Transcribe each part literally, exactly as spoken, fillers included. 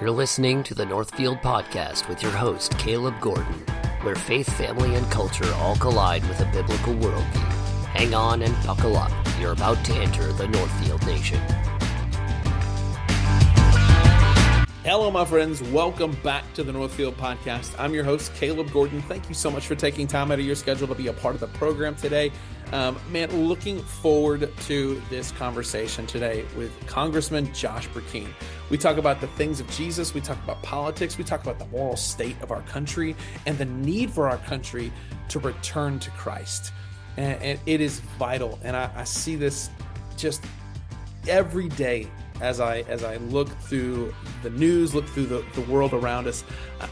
You're listening to the Northfield Podcast with your host, Caleb Gordon, where faith, family, and culture all collide with a biblical worldview. Hang on and buckle up. You're about to enter the Northfield Nation. Hello, my friends. Welcome back to the Northfield Podcast. I'm your host, Caleb Gordon. Thank you so much for taking time out of your schedule to be a part of the program today. Um, man, looking forward to this conversation today with Congressman Josh Brecheen. We talk about the things of Jesus. We talk about politics. We talk about the moral state of our country and the need for our country to return to Christ. And, and it is vital. And I, I see this just every day as I as I look through the news, look through the, the world around us.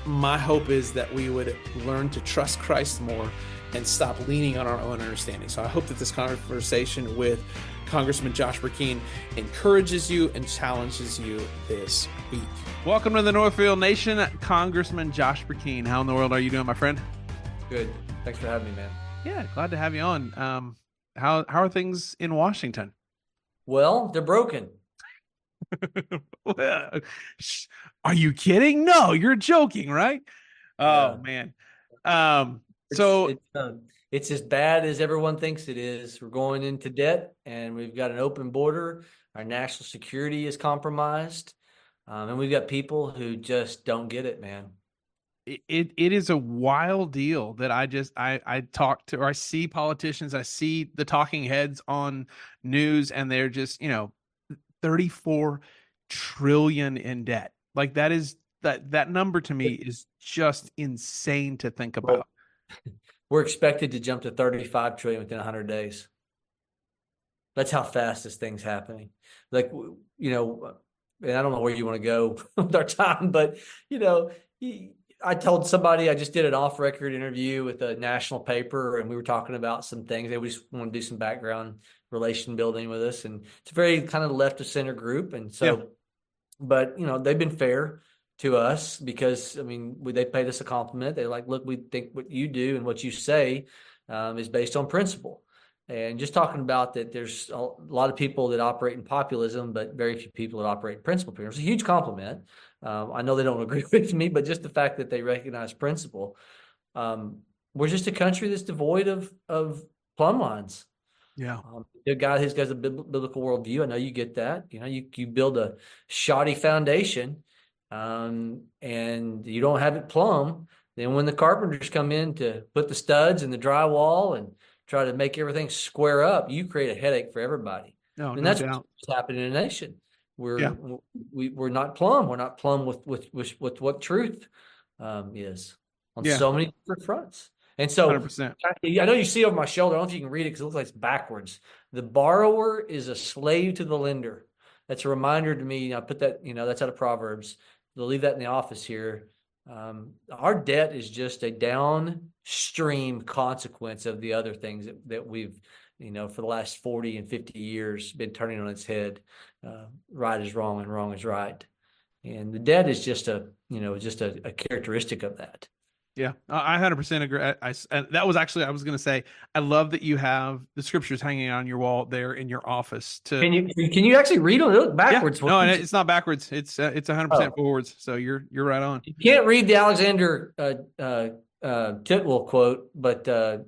My hope is that we would learn to trust Christ more and stop leaning on our own understanding. So I hope that this conversation with Congressman Josh Brecheen encourages you and challenges you this week. Welcome to the Northfield Nation, Congressman Josh Brecheen. How in the world are you doing, my friend? Good. Thanks for having me, man. Yeah, glad to have you on. Um, how how are things in Washington? Well, they're broken. Are you kidding? No, you're joking, right? Oh, yeah. Man. Um It's, so it's, um, it's as bad as everyone thinks it is. We're going into debt and we've got an open border. Our national security is compromised. Um, and we've got people who just don't get it, man. It, it, it is a wild deal that I just, I, I talk to, or I see politicians, I see the talking heads on news, and they're just, you know, thirty-four trillion in debt. Like that is that, that number to me is just insane to think about. Well, we're expected to jump to thirty-five trillion within one hundred days. That's how fast this thing's happening. Like, you know, and I don't know where you want to go with our time, but, you know, I told somebody, I just did an off-record interview with a national paper, and we were talking about some things. They just want to do some background relation building with us. And it's a very kind of left of center group. And so, yeah. But, you know, they've been fair to us, because I mean, they paid us a compliment. They're like, look, we think what you do and what you say um, is based on principle. And just talking about that, there's a lot of people that operate in populism, but very few people that operate in principle. It's a huge compliment. Um, I know they don't agree with me, but just the fact that they recognize principle. Um, we're just a country that's devoid of of plumb lines. Yeah, um, the guy who's got a biblical worldview, I know you get that. You know, you you build a shoddy foundation, um and you don't have it plumb, then when the carpenters come in to put the studs in the drywall and try to make everything square up, you create a headache for everybody. No, and no that's doubt. What's happening in the nation. We're yeah. we, we're not plumb. We're not plumb with with with, with what truth um, is on yeah. so many different fronts. And so, one hundred percent. I know you see over my shoulder. I don't know if you can read it because it looks like it's backwards. The borrower is a slave to the lender. That's a reminder to me. I put that. You know, that's out of Proverbs. They'll leave that in the office here. Um, our debt is just a downstream consequence of the other things that, that we've, you know, for the last forty and fifty years been turning on its head. Uh, right is wrong and wrong is right. And the debt is just a, you know, just a, a characteristic of that. Yeah, I one hundred percent agree. I, I, that was actually, I was going to say, I love that you have the scriptures hanging on your wall there in your office. To Can you can you actually read them? They look backwards. Yeah. No, and it's not backwards. It's uh, it's one hundred percent oh. forwards. So you're you're right on. You can't read the Alexander uh, uh, uh, Titwell quote, but uh,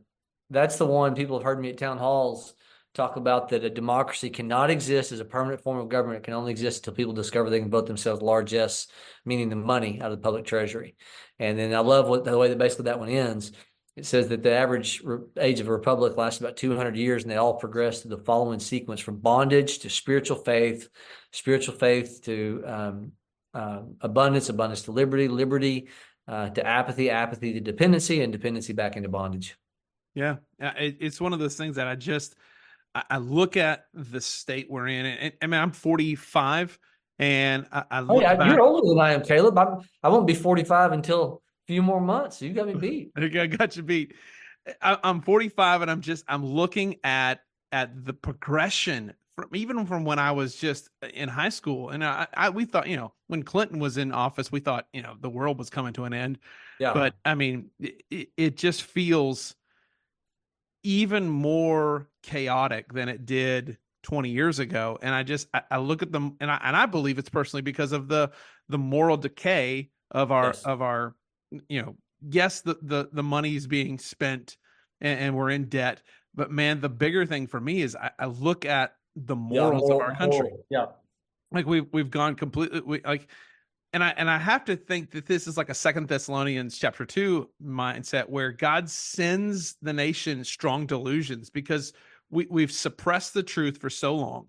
that's the one people have heard me at town halls talk about, that a democracy cannot exist as a permanent form of government. It can only exist until people discover they can vote themselves largesse, meaning the money out of the public treasury. And then I love what the way that basically that one ends. It says that the average re- age of a republic lasts about two hundred years, and they all progress to the following sequence: from bondage to spiritual faith, spiritual faith to um, uh, abundance, abundance to liberty, liberty uh, to apathy, apathy to dependency, and dependency back into bondage. Yeah, it's one of those things that I just... I look at the state we're in, and, and I mean, I'm forty-five, and I, I look. Oh, yeah, back, you're older than I am, Caleb. I'm, I won't be forty-five until a few more months. So you got me beat. I got you beat. I, I'm forty-five, and I'm just I'm looking at at the progression from even from when I was just in high school, and I, I we thought, you know, when Clinton was in office, we thought, you know, the world was coming to an end. Yeah. But I mean, it, it just feels even more chaotic than it did twenty years ago. And I just, I, I look at them, and I, and I believe it's personally because of the, the moral decay of our yes. of our, you know, yes, the the the money's being spent and, and we're in debt, but man, the bigger thing for me is I, I look at the morals yeah, moral, of our country. Moral. Yeah, like we've we've gone completely we, like, and I and I have to think that this is like a Second Thessalonians chapter two mindset where God sends the nation strong delusions because we we've suppressed the truth for so long.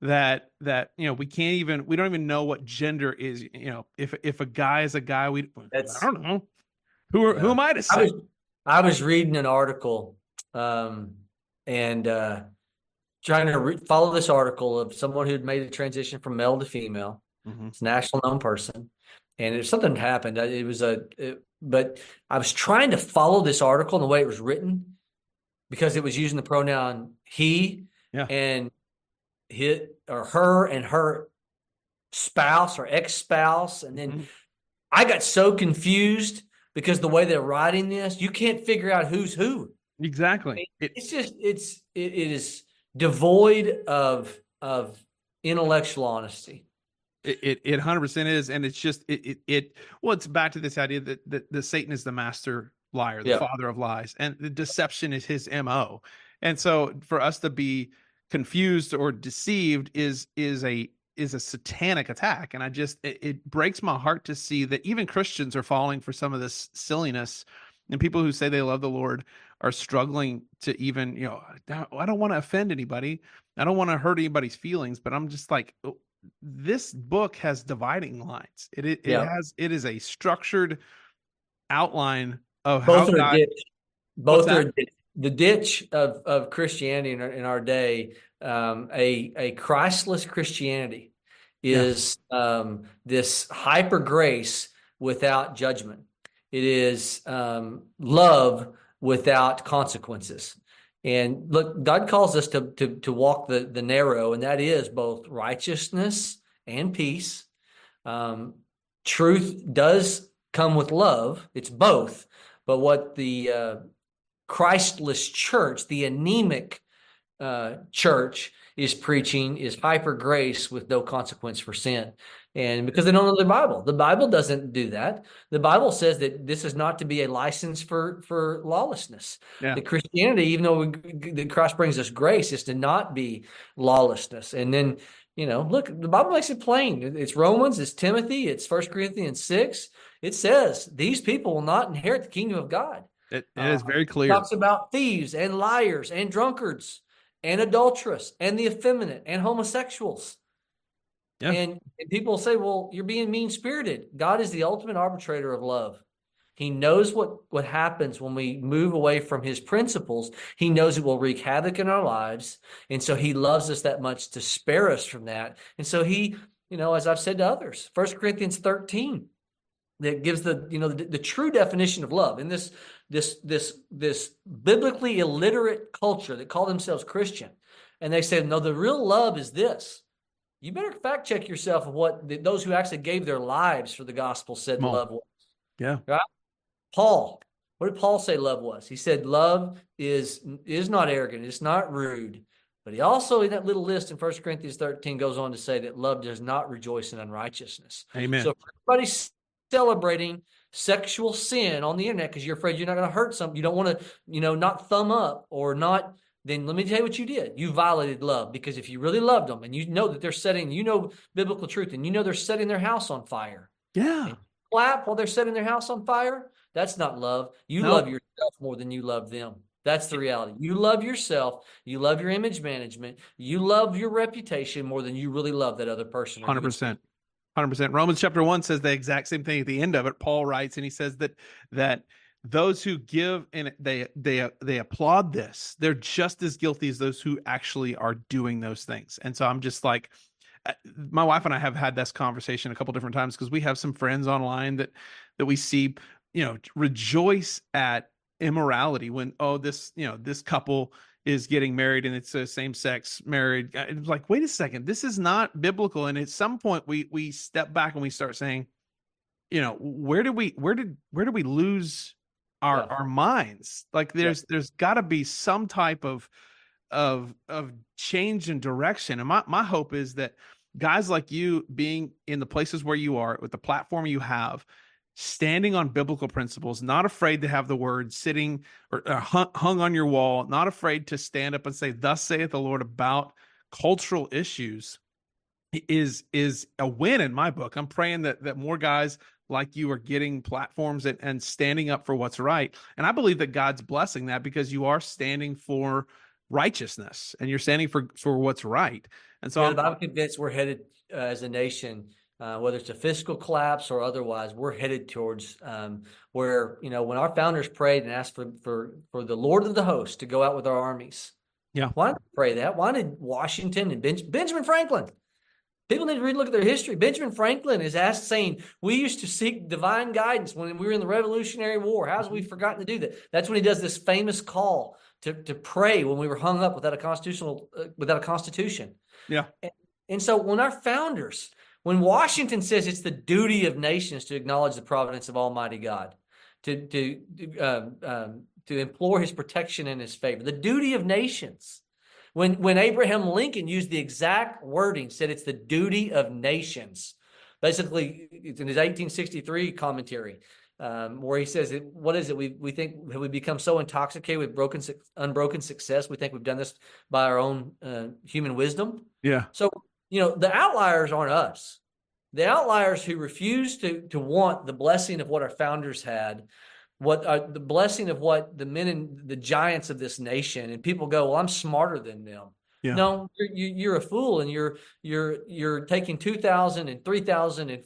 That that you know we can't even we don't even know what gender is, you know, if if a guy is a guy we That's, I don't know who are, yeah. who am I to say? I was, I was reading an article um and uh trying to re- follow this article of someone who'd made a transition from male to female. Mm-hmm. It's a national known person, and if something happened it was a it, but I was trying to follow this article and the way it was written because it was using the pronoun he yeah. and hit or her and her spouse or ex-spouse, and then mm-hmm. I got so confused because the way they're writing this, you can't figure out who's who exactly. It, it's just it's it, it is devoid of of intellectual honesty. It it, it one hundred percent is, and it's just it, it it well, it's back to this idea that that, that Satan is the master liar, the yeah. father of lies, and the deception is his M O. And so for us to be confused or deceived is is a is a satanic attack, and I just it, it breaks my heart to see that even Christians are falling for some of this silliness, and people who say they love the Lord are struggling to even, you know, I don't want to offend anybody, I don't want to hurt anybody's feelings, but I'm just like, this book has dividing lines. It it, yeah. it has it is a structured outline of both how God, ditch. both are the ditch of, of Christianity in our, in our day, um, a a Christless Christianity, is yeah. um, this hyper grace without judgment. It is um, love without consequences. And look, God calls us to to to walk the the narrow, and that is both righteousness and peace. Um, truth does come with love; it's both. But what the uh, Christless church, the anemic uh, church, is preaching is hyper grace with no consequence for sin. And because they don't know the Bible, the Bible doesn't do that. The Bible says that this is not to be a license for for lawlessness. Yeah. The Christianity, even though we, the cross brings us grace, is to not be lawlessness. And then, you know, look, the Bible makes it plain. It's Romans, it's Timothy, it's First Corinthians six. It says these people will not inherit the kingdom of God. It, it uh, is very clear. It talks about thieves and liars and drunkards and adulterers and the effeminate and homosexuals. Yeah. And, and people say, well, you're being mean-spirited. God is the ultimate arbitrator of love. He knows what, what happens when we move away from his principles. He knows it will wreak havoc in our lives. And so he loves us that much to spare us from that. And so he, you know, as I've said to others, First Corinthians thirteen, that gives the, you know, the, the true definition of love. In this this this this biblically illiterate culture that call themselves Christian, and they say, no, the real love is this. You better fact check yourself of what the, those who actually gave their lives for the gospel said Mom. love was. Yeah. Right? Paul, what did Paul say love was? He said love is is not arrogant, it's not rude. But he also, in that little list in First Corinthians thirteen, goes on to say that love does not rejoice in unrighteousness. Amen. So if everybody's celebrating sexual sin on the internet because you're afraid you're not going to hurt something, you don't want to, you know, not thumb up or not, then let me tell you what you did. You violated love, because if you really loved them and you know that they're setting, you know, biblical truth, and you know they're setting their house on fire. Yeah. And clap while they're setting their house on fire. That's not love. You no. love yourself more than you love them. That's the reality. You love yourself. You love your image management. You love your reputation more than you really love that other person. one hundred percent. one hundred percent. Romans chapter one says the exact same thing at the end of it. Paul writes, and he says that that those who give, and they they they applaud this, they're just as guilty as those who actually are doing those things. And so I'm just like, my wife and I have had this conversation a couple different times because we have some friends online that that we see, you know, rejoice at immorality when, oh, this, you know, this couple is getting married and it's a same-sex marriage. Like, wait a second, this is not biblical. And at some point we we step back and we start saying, you know, where did we where did where did we lose our yeah. our minds? Like there's yeah. there's got to be some type of of of change in direction. And my my hope is that guys like you being in the places where you are, with the platform you have, standing on biblical principles, not afraid to have the word sitting or hung on your wall, not afraid to stand up and say, thus saith the Lord about cultural issues, is is a win in my book. I'm praying that that more guys like you are getting platforms and, and standing up for what's right. And I believe that God's blessing that, because you are standing for righteousness and you're standing for, for what's right. And so yeah, I'm, I'm convinced we're headed uh, as a nation, Uh, whether it's a fiscal collapse or otherwise, we're headed towards um, where, you know, when our founders prayed and asked for, for for the Lord of the host to go out with our armies. Yeah. Why did they pray that? Why did Washington and ben- Benjamin Franklin? People need to relook at their history. Benjamin Franklin is asked, saying, we used to seek divine guidance when we were in the Revolutionary War. How have we forgotten to do that? That's when he does this famous call to to pray when we were hung up without a constitutional, uh, without a constitution. Yeah. And, and so when our founders... When Washington says it's the duty of nations to acknowledge the providence of Almighty God, to to um, um, to implore His protection and His favor, the duty of nations. When when Abraham Lincoln used the exact wording, said it's the duty of nations. Basically, it's in his eighteen sixty-three commentary, um, where he says, it, "What is it? We we think have we become so intoxicated with broken unbroken success? We think we've done this by our own uh, human wisdom." Yeah. So. You know, the outliers aren't us. The outliers who refuse to to want the blessing of what our founders had, what uh, the blessing of what the men and the giants of this nation, and people go, well, I'm smarter than them. Yeah. No, you're, you're a fool, and you're you're you're taking two thousand and three thousand and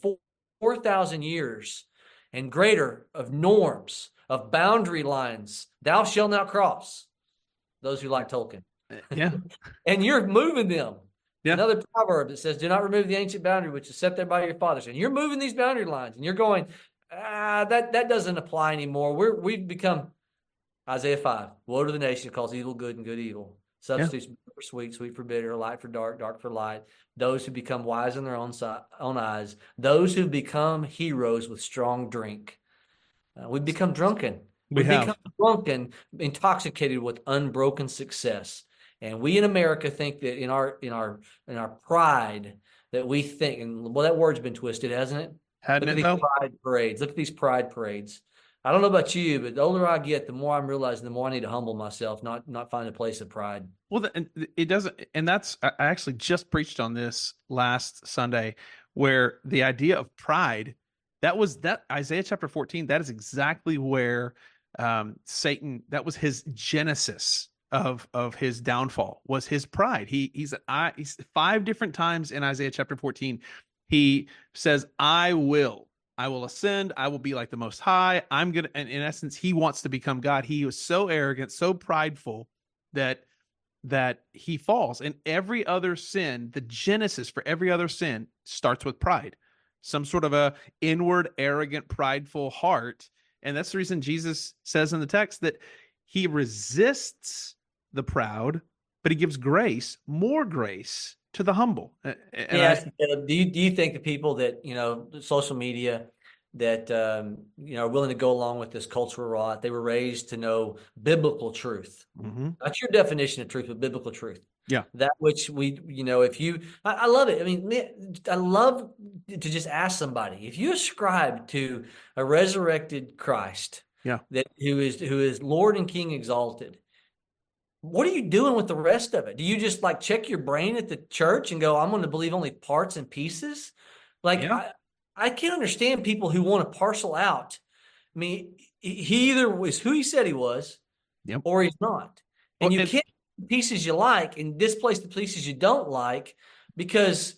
four thousand years and greater of norms, of boundary lines, thou shalt not cross, those who like Tolkien. Yeah. And you're moving them. Yeah. Another proverb that says, do not remove the ancient boundary, which is set there by your fathers. And you're moving these boundary lines and you're going, ah, that, that doesn't apply anymore. We're, we've become Isaiah five, woe to the nation that calls evil good and good evil. Substitutes yeah. for sweet, sweet for bitter, light for dark, dark for light. Those who become wise in their own, si- own eyes. Those who become heroes with strong drink. Uh, we've become drunken. We we've have. become drunken, intoxicated with unbroken success. And we in America think that in our in our in our pride that we think, and well, that word's been twisted, hasn't it? Hadn't it though? Look at these pride parades. Look at these pride parades. I don't know about you, but the older I get, the more I'm realizing, the more I need to humble myself, not not find a place of pride. Well, and it doesn't, and that's I actually just preached on this last Sunday, where the idea of pride, that was that Isaiah chapter fourteen. That is exactly where um, Satan. That was his genesis. Of of his downfall was his pride. He he's I he's five different times in Isaiah chapter fourteen, he says, "I will, I will ascend, I will be like the Most High. I'm gonna." And in essence, he wants to become God. He was so arrogant, so prideful that that he falls. And every other sin, the genesis for every other sin starts with pride, some sort of a inward, arrogant, prideful heart. And that's the reason Jesus says in the text that he resists the proud, but he gives grace, more grace to the humble. And yeah, I, do you do you think the people that, you know, social media that um, you know, are willing to go along with this cultural rot, they were raised to know biblical truth, mm-hmm. not your definition of truth, but biblical truth. Yeah, that which we, you know, if you, I, I love it. I mean, I love to just ask somebody, if you ascribe to a resurrected Christ, yeah, that who is who is Lord and King exalted, what are you doing with the rest of it? Do you just like check your brain at the church and go, I'm going to believe only parts and pieces? Like, yeah. I, I can't understand people who want to parcel out. I mean, he either was who he said he was, yep. or he's not. And well, you and- can't pick the pieces you like and displace the pieces you don't like, because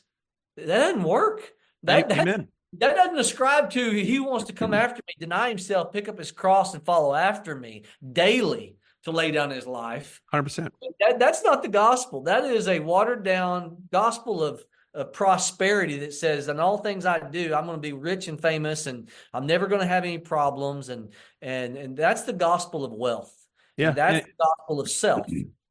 that doesn't work. That, Amen. That doesn't ascribe to, he wants to come after me, deny himself, pick up his cross, and follow after me daily. To lay down his life, one hundred percent. That, that's not the gospel. That is a watered down gospel of, of prosperity that says, in all things I do, I'm going to be rich and famous, and I'm never going to have any problems. And and and that's the gospel of wealth. Yeah, and that's and, the gospel of self,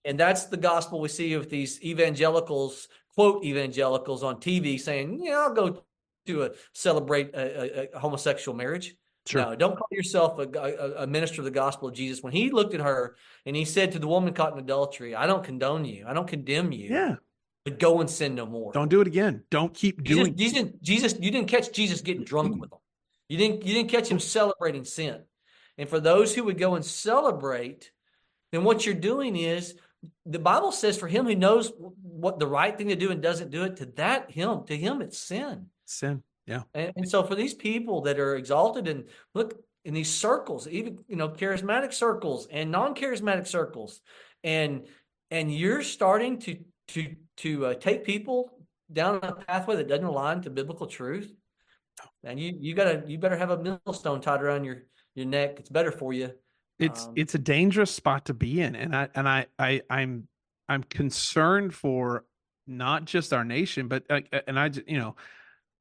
and that's the gospel we see with these evangelicals, quote evangelicals on T V saying, "Yeah, I'll go to a celebrate a, a, a homosexual marriage." Sure. No, don't call yourself a, a, a minister of the gospel of Jesus. When he looked at her and he said to the woman caught in adultery, I don't condone you. I don't condemn you. Yeah. but go and sin no more. Don't do it again. Don't keep Jesus, doing Jesus, Jesus, you didn't catch Jesus getting drunk with them. You didn't, you didn't catch him celebrating sin. And for those who would go and celebrate, then what you're doing is, the Bible says, for him who knows what the right thing to do and doesn't do it, to that him, to him, it's sin. Sin, yeah. And, and so for these people that are exalted and look in these circles, even, you know, charismatic circles and non-charismatic circles, and and you're starting to to to uh, take people down a pathway that doesn't align to biblical truth, and you you gotta you better have a millstone tied around your your neck. It's better for you. It's um, it's a dangerous spot to be in, and I and I, I I'm I'm concerned for not just our nation, but uh, and I you know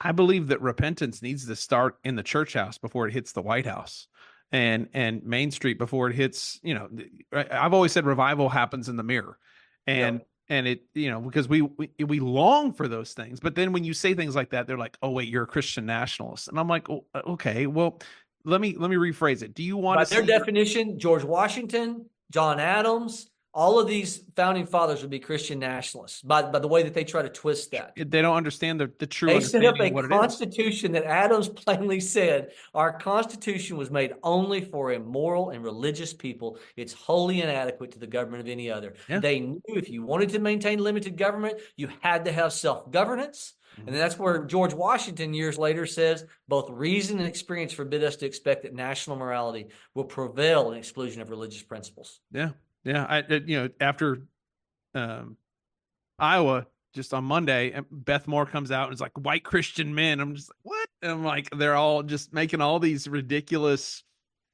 I believe that repentance needs to start in the church house before it hits the White House, and and Main Street before it hits, you know, I've always said revival happens in the mirror, and yeah. And it, you know, because we, we we long for those things, but then when you say things like that, they're like, oh wait, you're a Christian nationalist, and I'm like, oh, okay, well. Let me let me rephrase it. Do you want by to their see- definition? George Washington, John Adams, all of these founding fathers would be Christian nationalists. By by the way that they try to twist that, they don't understand the, the true. They set up a constitution that Adams plainly said our Constitution was made only for immoral and religious people. It's wholly inadequate to the government of any other. Yeah. They knew if you wanted to maintain limited government, you had to have self-governance. And that's where George Washington years later says, both reason and experience forbid us to expect that national morality will prevail in exclusion of religious principles. Yeah. Yeah. I, you know, after um, Iowa, just on Monday, Beth Moore comes out and is like, white Christian men. I'm just like, what? And I'm like, they're all just making all these ridiculous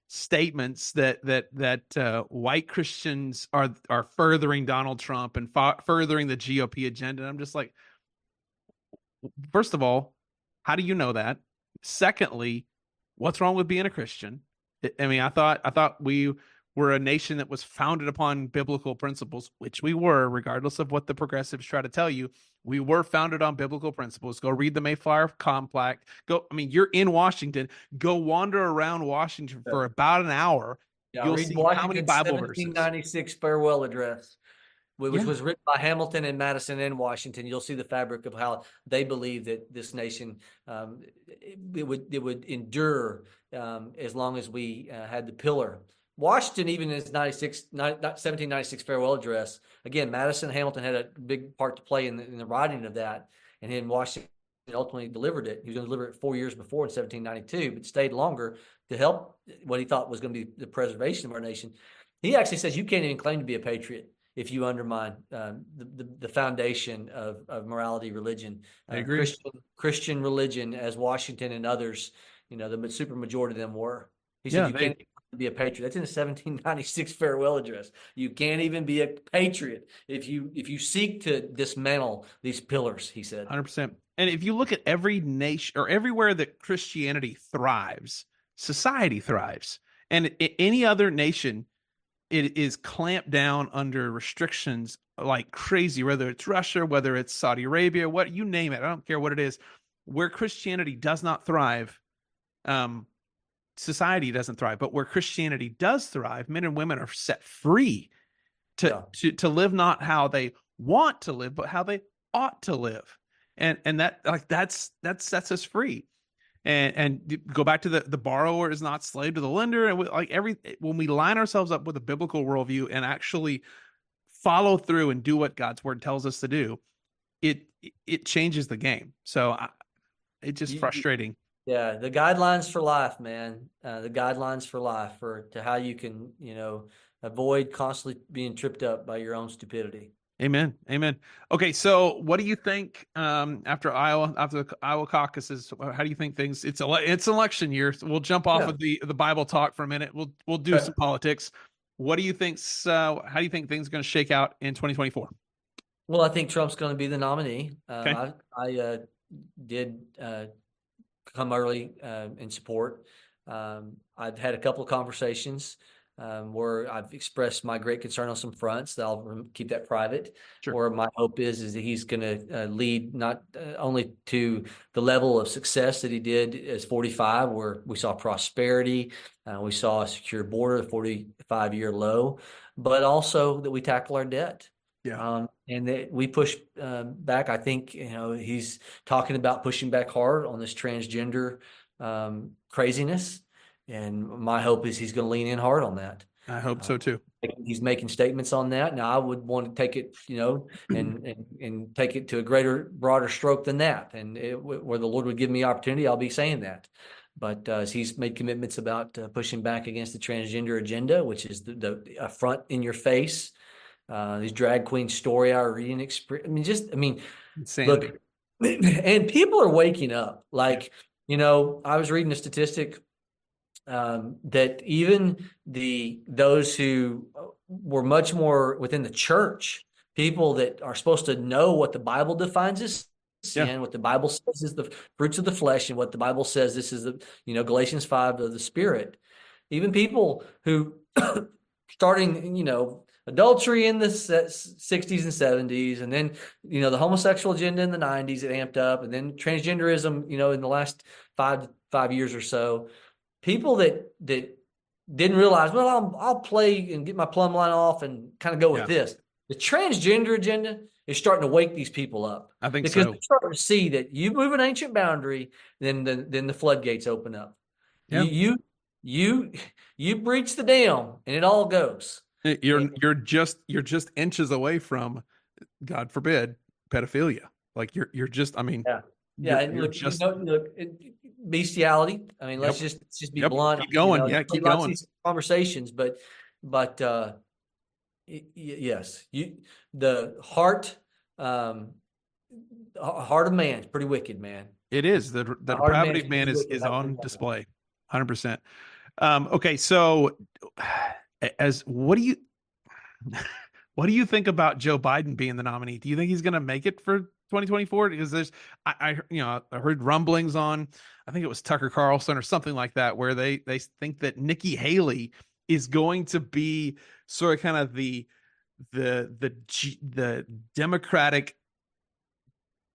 statements that that that uh, white Christians are, are furthering Donald Trump and f- furthering the G O P agenda. And I'm just like, first of all, how do you know that? Secondly, what's wrong with being a Christian? I mean, I thought I thought we were a nation that was founded upon biblical principles, which we were, regardless of what the progressives try to tell you. We were founded on biblical principles. Go read the Mayflower Compact. Go. I mean, you're in Washington. Go wander around Washington for about an hour. Yeah, you'll see Washington, how many Bible verses. seventeen ninety-six farewell address. Which yeah. was written by Hamilton and Madison in Washington. You'll see the fabric of how they believe that this nation um, it, it would it would endure um, as long as we uh, had the pillar. Washington, even in his seventeen ninety-six farewell address, again, Madison and Hamilton had a big part to play in the, in the writing of that, and then Washington ultimately delivered it. He was going to deliver it four years before in seventeen ninety-two, but stayed longer to help what he thought was going to be the preservation of our nation. He actually says you can't even claim to be a patriot if you undermine um, the, the the foundation of, of morality, religion, uh, I agree. Christian, Christian religion, as Washington and others, you know, the super majority of them were. He said, yeah, you they, can't even be a patriot. That's in the seventeen ninety-six farewell address. You can't even be a patriot if you if you seek to dismantle these pillars, he said. one hundred percent. And if you look at every nation or everywhere that Christianity thrives, society thrives. And any other nation, it is clamped down under restrictions like crazy, whether it's Russia, whether it's Saudi Arabia, what you name it. I don't care what it is. Where Christianity does not thrive, um, society doesn't thrive. But where Christianity does thrive, men and women are set free to, yeah. to, to live not how they want to live, but how they ought to live. And and that like that's that sets us free. And and go back to the, the borrower is not slave to the lender. And we, like every when we line ourselves up with a biblical worldview and actually follow through and do what God's word tells us to do, it it changes the game. So I, it's just you, frustrating. Yeah, the guidelines for life, man. Uh, the guidelines for life for to how you can you know avoid constantly being tripped up by your own stupidity. Amen. Amen. Okay, so what do you think um, after Iowa, after the Iowa caucuses? How do you think things? It's ele- it's election year. So we'll jump off yeah. of the, the Bible talk for a minute. We'll we'll do okay. some politics. What do you think? Uh, how do you think things are going to shake out in twenty twenty-four? Well, I think Trump's going to be the nominee. Uh, okay. I, I uh, did uh, come early uh, in support. Um, I've had a couple of conversations. Um, where I've expressed my great concern on some fronts that I'll keep that private. Sure. Or my hope is is that he's going to uh, lead not uh, only to the level of success that he did as forty-five, where we saw prosperity, uh, we saw a secure border, a forty-five-year low, but also that we tackle our debt. Yeah. Um, and that we push uh, back. I think, you know, he's talking about pushing back hard on this transgender um, craziness. And my hope is he's going to lean in hard on that. I hope uh, so too. He's making statements on that. Now I would want to take it, you know, and, and, and take it to a greater, broader stroke than that. And it, where the Lord would give me opportunity, I'll be saying that. But uh, as he's made commitments about uh, pushing back against the transgender agenda, which is the, the affront in your face, uh, these drag queen story hour reading experience. I mean, just, I mean, Insane. Look, and people are waking up. Like, you know, I was reading a statistic Um, that even the those who were much more within the church, people that are supposed to know what the Bible defines as sin, yeah. what the Bible says is the fruits of the flesh, and what the Bible says this is the, you know, Galatians five of the Spirit. Even people who starting, you know, adultery in the sixties and seventies, and then, you know, the homosexual agenda in the nineties, it amped up, and then transgenderism, you know, in the last five five years or so. People that that didn't realize, well, I'll, I'll play and get my plumb line off and kind of go with yeah. this. The transgender agenda is starting to wake these people up. I think because so. They're starting to see that you move an ancient boundary, then the, then the floodgates open up. Yeah. You, you you you breach the dam, and it all goes. You're and, you're just you're just inches away from, God forbid, pedophilia. Like you're you're just. I mean. Yeah. Yeah, you're, you're look, just, you know, look, bestiality. I mean, let's yep. just let's just be yep. blunt. Keep going, you know, yeah, keep going. Conversations, but but uh, y- yes, you the heart, um, heart of man is pretty wicked, man. It is the the, the depravity of man is is on display, one hundred percent. Um, okay, so as what do you what do you think about Joe Biden being the nominee? Do you think he's going to make it for twenty twenty-four? Because there's, I, I, you know, I heard rumblings on, I think it was Tucker Carlson or something like that, where they they think that Nikki Haley is going to be sort of kind of the the the the Democratic.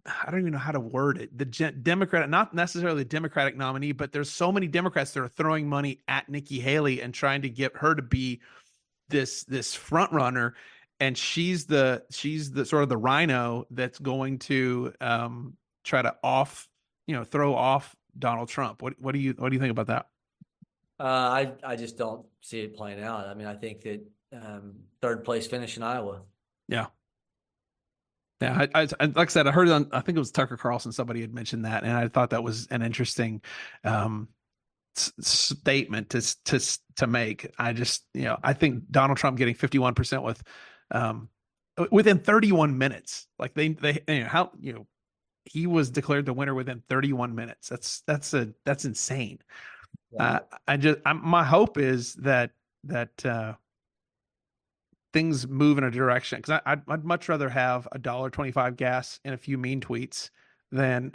I don't even know how to word it. The Democratic, not necessarily the Democratic nominee, but there's so many Democrats that are throwing money at Nikki Haley and trying to get her to be this this front runner. And she's the she's the sort of the rhino that's going to um, try to off you know throw off Donald Trump. What what do you what do you think about that? Uh, I I just don't see it playing out. I mean, I think that um, third place finish in Iowa. Yeah, yeah. I, I, like I said, I heard it on, I think it was Tucker Carlson. Somebody had mentioned that, and I thought that was an interesting um, s- statement to to to make. I just you know I think Donald Trump getting fifty-one percent with Um, within thirty-one minutes, like they, they, you know, how, you know, he was declared the winner within thirty-one minutes. That's, that's a, that's insane. Yeah. Uh, I just, I'm, my hope is that, that, uh, things move in a direction. Cause I, I'd, I'd much rather have a one dollar and twenty-five cents gas and a few mean tweets than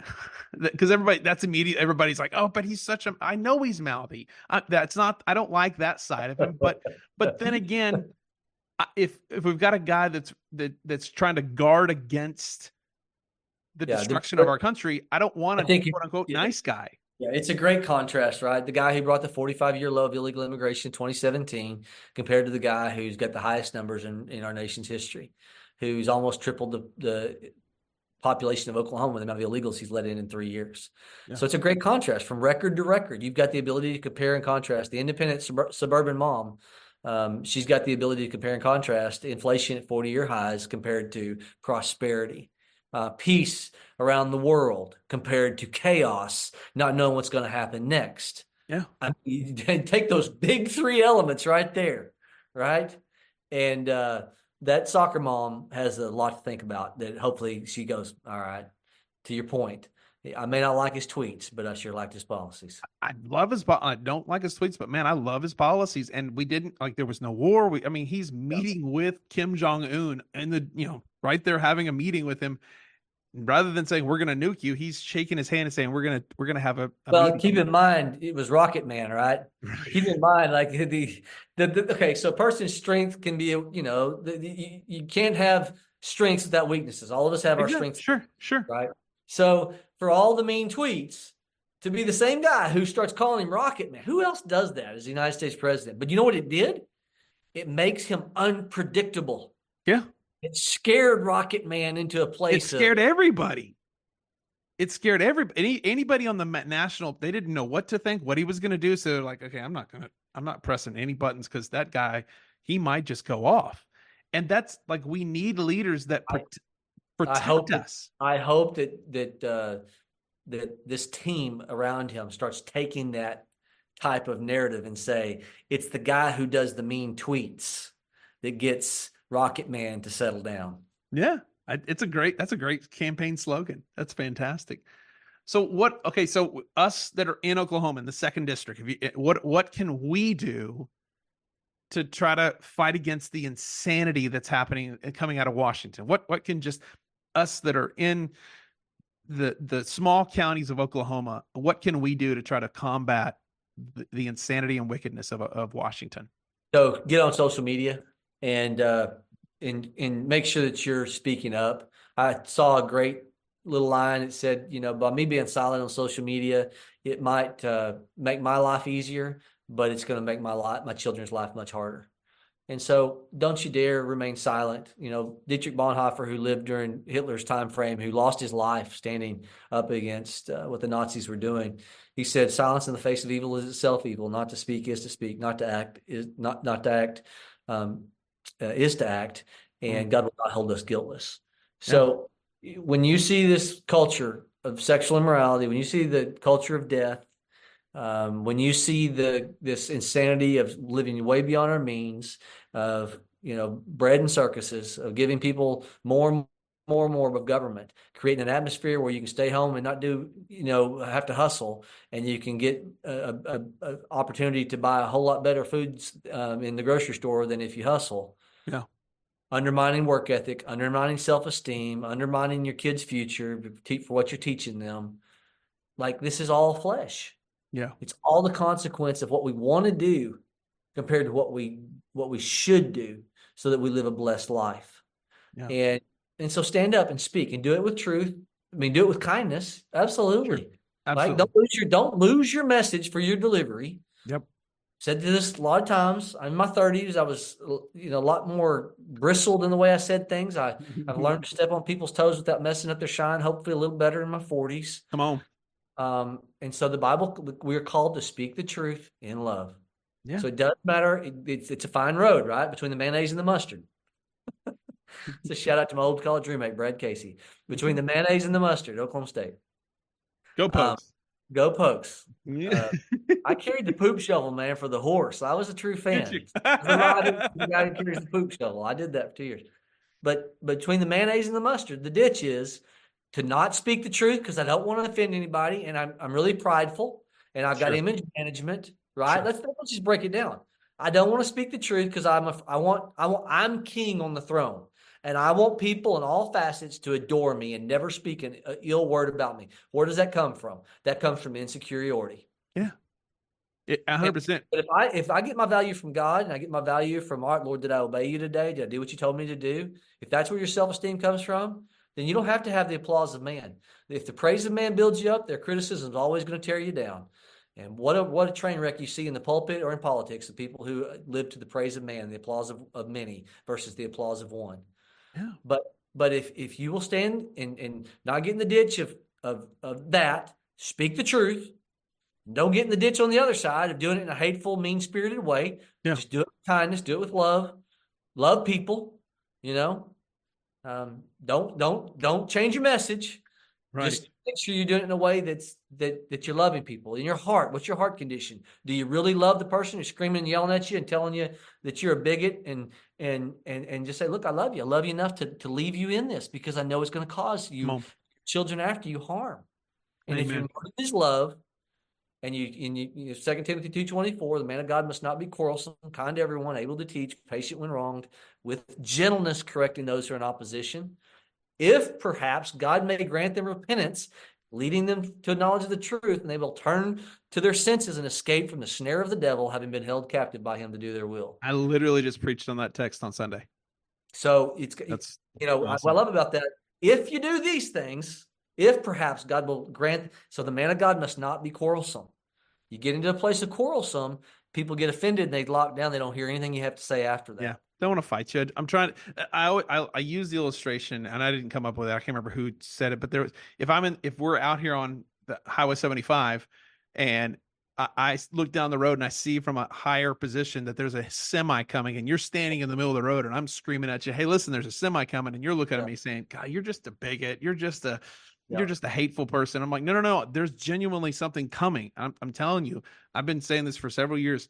cause everybody that's immediate. Everybody's like, oh, but he's such a, I know he's mouthy. I, that's not, I don't like that side of him, but, but then again, If if we've got a guy that's that, that's trying to guard against the yeah, destruction of our country, I don't want a quote unquote yeah, nice guy. Yeah, it's a great contrast, right? The guy who brought the forty-five year low of illegal immigration in twenty seventeen compared to the guy who's got the highest numbers in, in our nation's history, who's almost tripled the, the population of Oklahoma with the amount of illegals he's let in in three years. Yeah. So it's a great contrast from record to record. You've got the ability to compare and contrast. The independent sub- suburban mom. Um, she's got the ability to compare and contrast inflation at forty-year highs compared to prosperity, uh, peace around the world compared to chaos, not knowing what's going to happen next. Yeah, I mean, take those big three elements right there, right? And uh, that soccer mom has a lot to think about. That hopefully she goes, all right, to your point. I may not like his tweets, but I sure like his policies. I love his, I don't like his tweets, but man, I love his policies. And we didn't like, there was no war. We, I mean, he's meeting yeah. with Kim Jong-un and the, you know, right there having a meeting with him rather than saying, we're going to nuke you. He's shaking his hand and saying, we're going to, we're going to have a, a well, meeting. Keep in mind, it was Rocket Man, right? Keep in mind, like the, the, the okay. So a person's strength can be, you know, the, the, you, you can't have strengths without weaknesses. All of us have exactly. our strengths. Sure. Sure. Right. So, for all the mean tweets, to be the same guy who starts calling him Rocket Man. Who else does that as the United States president? But you know what it did? It makes him unpredictable. Yeah. It scared Rocket Man into a place. It scared of, everybody. It scared everybody. Any, anybody on the national, they didn't know what to think, what he was going to do. So they're like, okay, I'm not going to, I'm not pressing any buttons because that guy, he might just go off. And that's like, we need leaders that I, protect I hope us. That, I hope that, that, uh, that this team around him starts taking that type of narrative and say, it's the guy who does the mean tweets that gets Rocket Man to settle down. Yeah. It's a great, that's a great campaign slogan. That's fantastic. So what, okay. So us that are in Oklahoma in the second district, if you, what, what can we do to try to fight against the insanity that's happening and coming out of Washington? What, what can just us that are in the, the small counties of Oklahoma, what can we do to try to combat the, the insanity and wickedness of, of Washington? So get on social media and, uh, and and make sure that you're speaking up. I saw a great little line that said, you know, by me being silent on social media, it might uh, make my life easier, but it's going to make my life, my children's life much harder. And so don't you dare remain silent. You know, Dietrich Bonhoeffer, who lived during Hitler's time frame, who lost his life standing up against uh, what the Nazis were doing, he said, silence in the face of evil is itself evil. Not to speak is to speak. Not to act is not, not to act um, uh, is to act. And God will not hold us guiltless. So yeah. When you see this culture of sexual immorality, when you see the culture of death, Um, when you see the this insanity of living way beyond our means, of you know bread and circuses, of giving people more and more and more of government, creating an atmosphere where you can stay home and not do you know have to hustle, and you can get a, a, a opportunity to buy a whole lot better foods um, in the grocery store than if you hustle. Yeah. Undermining work ethic, undermining self-esteem, undermining your kids' future for what you're teaching them. Like, this is all flesh. Yeah. It's all the consequence of what we want to do compared to what we what we should do so that we live a blessed life. Yeah. And and so stand up and speak and do it with truth. I mean, do it with kindness. Absolutely. Sure. Absolutely. Like, don't lose your don't lose your message for your delivery. Yep. Said this a lot of times. In my thirties, I was you know a lot more bristled in the way I said things. I, I've learned to step on people's toes without messing up their shine, hopefully a little better in my forties. Come on. Um, and so the Bible, we're called to speak the truth in love. Yeah. So it doesn't matter. It, it's, it's a fine road, right? Between the mayonnaise and the mustard. It's a shout out to my old college roommate, Brad Casey. Between the mayonnaise and the mustard, Oklahoma State. Go Pokes. Um, go Pokes. Yeah. Uh, I carried the poop shovel, man, for the horse. I was a true fan. The guy who carries the poop shovel. I did that for two years. But between the mayonnaise and the mustard, the ditch is to not speak the truth because I don't want to offend anybody, and I'm I'm really prideful, and I've got sure. image management, right? Sure. Let's, let's just break it down. I don't want to speak the truth because I'm a, I want I want I'm king on the throne, and I want people in all facets to adore me and never speak an uh, ill word about me. Where does that come from? That comes from insecurity. Yeah, a hundred percent. But if I if I get my value from God and I get my value from, all right, Lord, did I obey you today? Did I do what you told me to do? If that's where your self-esteem comes from, then you don't have to have the applause of man. If the praise of man builds you up, their criticism is always going to tear you down. And what a what a train wreck you see in the pulpit or in politics, the people who live to the praise of man, the applause of, of many versus the applause of one. Yeah. But but if if you will stand and, and not get in the ditch of, of, of that, speak the truth, don't get in the ditch on the other side of doing it in a hateful, mean-spirited way. Yeah. Just do it with kindness, do it with love, love people, you know. Um, don't, don't, don't change your message. Right. Just make sure you're doing it in a way that's, that, that you're loving people in your heart. What's your heart condition? Do you really love the person who's screaming and yelling at you and telling you that you're a bigot, and, and, and, and just say, look, I love you. I love you enough to, to leave you in this because I know it's going to cause you Mom. children after you harm. And Amen. If you is love and you, and you, you know, Second Timothy two twenty-four, the man of God must not be quarrelsome, kind to everyone, able to teach, patient when wronged, with gentleness correcting those who are in opposition, if perhaps God may grant them repentance, leading them to a knowledge of the truth, and they will turn to their senses and escape from the snare of the devil, having been held captive by him to do their will. I literally just preached on that text on Sunday. So it's, That's you know, awesome. What I love about that, if you do these things, if perhaps God will grant, so the man of God must not be quarrelsome. You get into a place of quarrelsome, people get offended and they lock down. They don't hear anything you have to say after that. Yeah. don't want to fight you. I'm trying. I, I I use the illustration, and I didn't come up with it. I can't remember who said it, but there was, if I'm in, if we're out here on the Highway seventy-five, and I, I look down the road and I see from a higher position that there's a semi coming, and you're standing in the middle of the road, and I'm screaming at you, "Hey, listen, there's a semi coming," and you're looking yeah. at me saying, "God, you're just a bigot. You're just a yeah. you're just a hateful person." I'm like, no, no, no. There's genuinely something coming. I'm I'm telling you. I've been saying this for several years.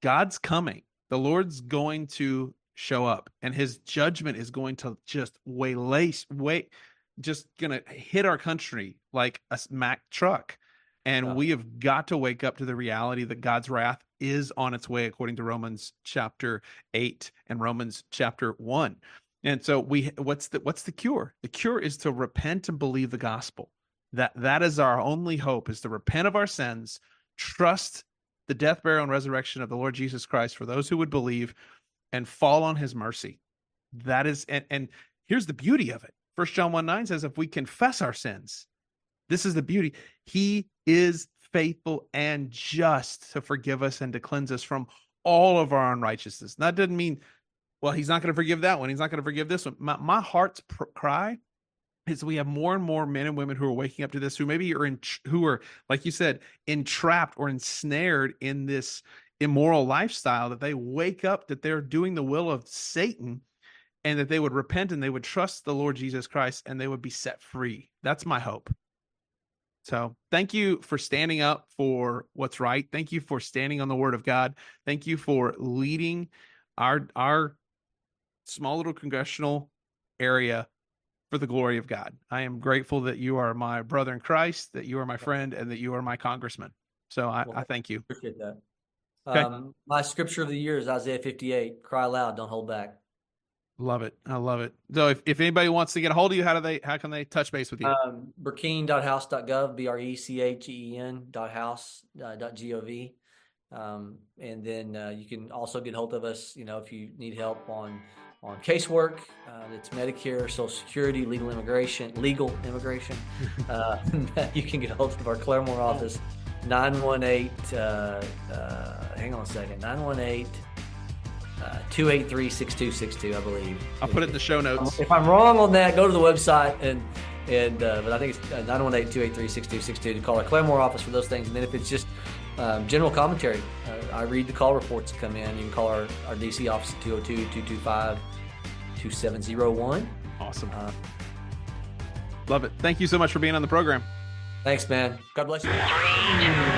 God's coming. The Lord's going to show up, and his judgment is going to just waylay, way, just going to hit our country like a Mack truck. And yeah. we have got to wake up to the reality that God's wrath is on its way, according to Romans chapter eight and Romans chapter one. And so we, what's the, what's the cure? The cure is to repent and believe the gospel. That, that is our only hope, is to repent of our sins, trust the death, burial, and resurrection of the Lord Jesus Christ for those who would believe, and fall on his mercy. That is, and, and here's the beauty of it. First John one nine says, if we confess our sins, this is the beauty. He is faithful and just to forgive us and to cleanse us from all of our unrighteousness. And that doesn't mean, well, he's not going to forgive that one. He's not going to forgive this one. My, my heart's pr- cry is we have more and more men and women who are waking up to this, who maybe are in, who are, like you said, entrapped or ensnared in this immoral lifestyle, that they wake up that they're doing the will of Satan, and that they would repent and they would trust the Lord Jesus Christ, and they would be set free. That's my hope. So thank you for standing up for what's right. Thank you for standing on the word of God. Thank you for leading our, our small little congressional area for the glory of God. I am grateful that you are my brother in Christ, that you are my friend, and that you are my congressman. So I, well, I thank you. Appreciate that. Okay. Um, my scripture of the year is Isaiah fifty-eight. Cry loud, don't hold back. Love it. I love it. So if, if anybody wants to get a hold of you, how do they? How can they touch base with you? Um, Brecheen dot house dot gov, B R E C H E E N dot house uh, dot G O V. Um, and then uh, you can also get hold of us, you know, if you need help on on casework. Uh, it's Medicare, Social Security, legal immigration, legal immigration. Uh, you can get hold of our Claremore office, nine one eight, uh, uh, hang on a second, nine one eight, uh, two eight three, six two six two, I believe. I'll put it in the show notes. If I'm wrong on that, go to the website, and, and uh, but I think it's nine one eight, two eight three, six two six two to call our Claremore office for those things. And then if it's just Um, general commentary, uh, I read the call reports that come in. You can call our, our D C office at two oh two, two two five, two seven oh one. Awesome. Uh, Love it. Thank you so much for being on the program. Thanks, man. God bless you. Three, two,